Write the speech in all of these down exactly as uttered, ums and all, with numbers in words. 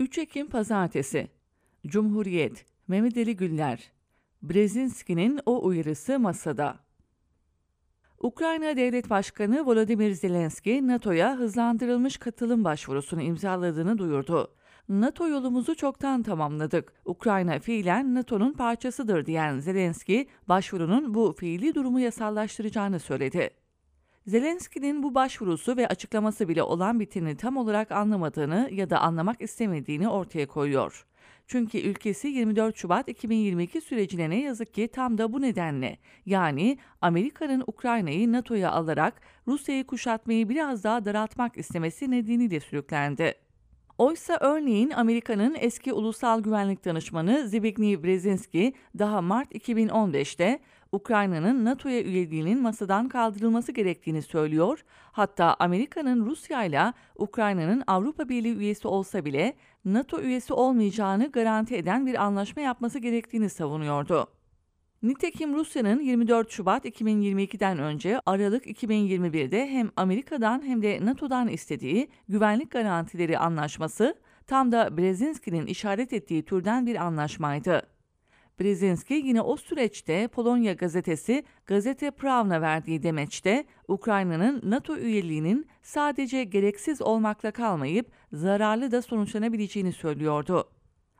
üç Ekim Pazartesi, Cumhuriyet, Mehmet Ali Güller, Brzezinski'nin o uyarısı masada. Ukrayna Devlet Başkanı Volodymyr Zelenski, NATO'ya hızlandırılmış katılım başvurusunu imzaladığını duyurdu. NATO yolumuzu çoktan tamamladık. Ukrayna fiilen NATO'nun parçasıdır diyen Zelenski, başvurunun bu fiili durumu yasallaştıracağını söyledi. Zelenski'nin bu başvurusu ve açıklaması bile olan biteni tam olarak anlamadığını ya da anlamak istemediğini ortaya koyuyor. Çünkü ülkesi yirmi dört Şubat iki bin yirmi iki sürecine ne yazık ki tam da bu nedenle, yani Amerika'nın Ukrayna'yı NATO'ya alarak Rusya'yı kuşatmayı biraz daha daraltmak istemesi nedeniyle sürüklendi. Oysa örneğin Amerika'nın eski Ulusal Güvenlik Danışmanı Zbigniew Brzezinski daha Mart iki bin on beşte Ukrayna'nın NATO'ya üyeliğinin masadan kaldırılması gerektiğini söylüyor. Hatta Amerika'nın Rusya'yla Ukrayna'nın Avrupa Birliği üyesi olsa bile NATO üyesi olmayacağını garanti eden bir anlaşma yapması gerektiğini savunuyordu. Nitekim Rusya'nın yirmi dört Şubat iki bin yirmi ikiden önce Aralık iki bin yirmi birde hem Amerika'dan hem de NATO'dan istediği güvenlik garantileri anlaşması tam da Brzezinski'nin işaret ettiği türden bir anlaşmaydı. Brzezinski yine o süreçte Polonya gazetesi Gazeta Prawna verdiği demeçte Ukrayna'nın NATO üyeliğinin sadece gereksiz olmakla kalmayıp zararlı da sonuçlanabileceğini söylüyordu.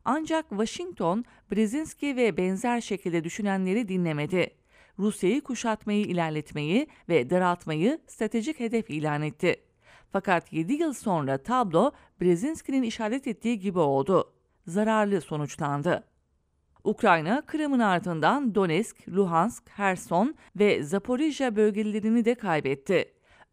Ancak Washington, Brzezinski ve benzer şekilde düşünenleri dinlemedi. Rusya'yı kuşatmayı ilerletmeyi ve daraltmayı stratejik hedef ilan etti. Fakat yedi yıl sonra tablo Brzezinski'nin işaret ettiği gibi oldu. Zararlı sonuçlandı. Ukrayna, Kırım'ın ardından Donetsk, Luhansk, Herson ve Zaporijya bölgelerini de kaybetti.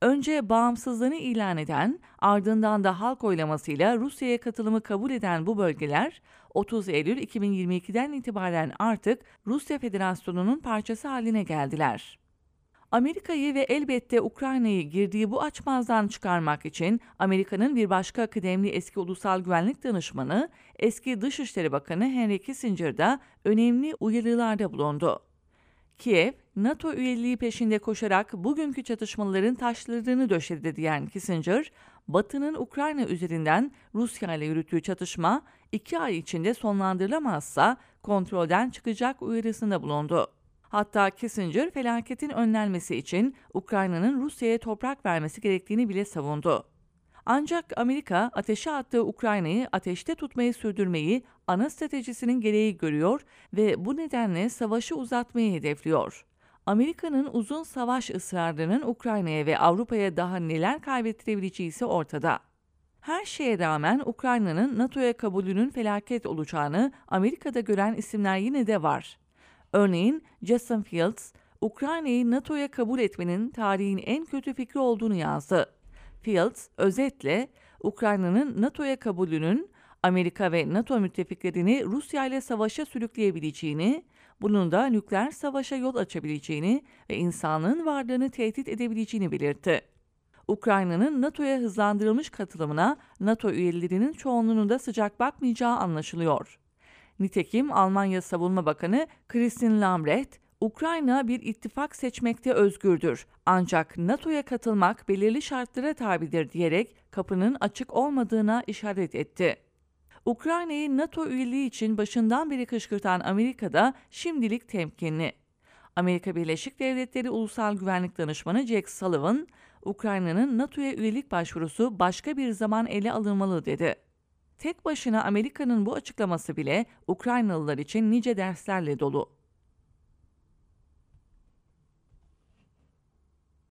Önce bağımsızlığını ilan eden, ardından da halk oylamasıyla Rusya'ya katılımı kabul eden bu bölgeler, otuz Eylül iki bin yirmi ikiden itibaren artık Rusya Federasyonu'nun parçası haline geldiler. Amerika'yı ve elbette Ukrayna'yı girdiği bu açmazdan çıkarmak için Amerika'nın bir başka kıdemli eski Ulusal Güvenlik Danışmanı, eski Dışişleri Bakanı Henry Kissinger da önemli uyarılarda bulundu. Kiev, NATO üyeliği peşinde koşarak bugünkü çatışmaların taşlarını döşedi diyen Kissinger, Batı'nın Ukrayna üzerinden Rusya ile yürüttüğü çatışma iki ay içinde sonlandırılamazsa kontrolden çıkacak uyarısında bulundu. Hatta Kissinger felaketin önlenmesi için Ukrayna'nın Rusya'ya toprak vermesi gerektiğini bile savundu. Ancak Amerika ateşe attığı Ukrayna'yı ateşte tutmayı sürdürmeyi ana stratejisinin gereği görüyor ve bu nedenle savaşı uzatmayı hedefliyor. Amerika'nın uzun savaş ısrarlarının Ukrayna'ya ve Avrupa'ya daha neler kaybettirebileceği ise ortada. Her şeye rağmen Ukrayna'nın NATO'ya kabulünün felaket olacağını Amerika'da gören isimler yine de var. Örneğin Justin Fields, Ukrayna'yı NATO'ya kabul etmenin tarihin en kötü fikri olduğunu yazdı. Fields, özetle Ukrayna'nın NATO'ya kabulünün Amerika ve NATO müttefiklerini Rusya ile savaşa sürükleyebileceğini, bunun da nükleer savaşa yol açabileceğini ve insanlığın varlığını tehdit edebileceğini belirtti. Ukrayna'nın NATO'ya hızlandırılmış katılımına NATO üyelerinin çoğunluğunun da sıcak bakmayacağı anlaşılıyor. Nitekim Almanya Savunma Bakanı Christine Lambrecht, Ukrayna bir ittifak seçmekte özgürdür ancak NATO'ya katılmak belirli şartlara tabidir diyerek kapının açık olmadığına işaret etti. Ukrayna'yı NATO üyeliği için başından beri kışkırtan Amerika da şimdilik temkinli. Amerika Birleşik Devletleri Ulusal Güvenlik Danışmanı Jack Sullivan, Ukrayna'nın NATO'ya üyelik başvurusu başka bir zaman ele alınmalı dedi. Tek başına Amerika'nın bu açıklaması bile Ukraynalılar için nice derslerle dolu.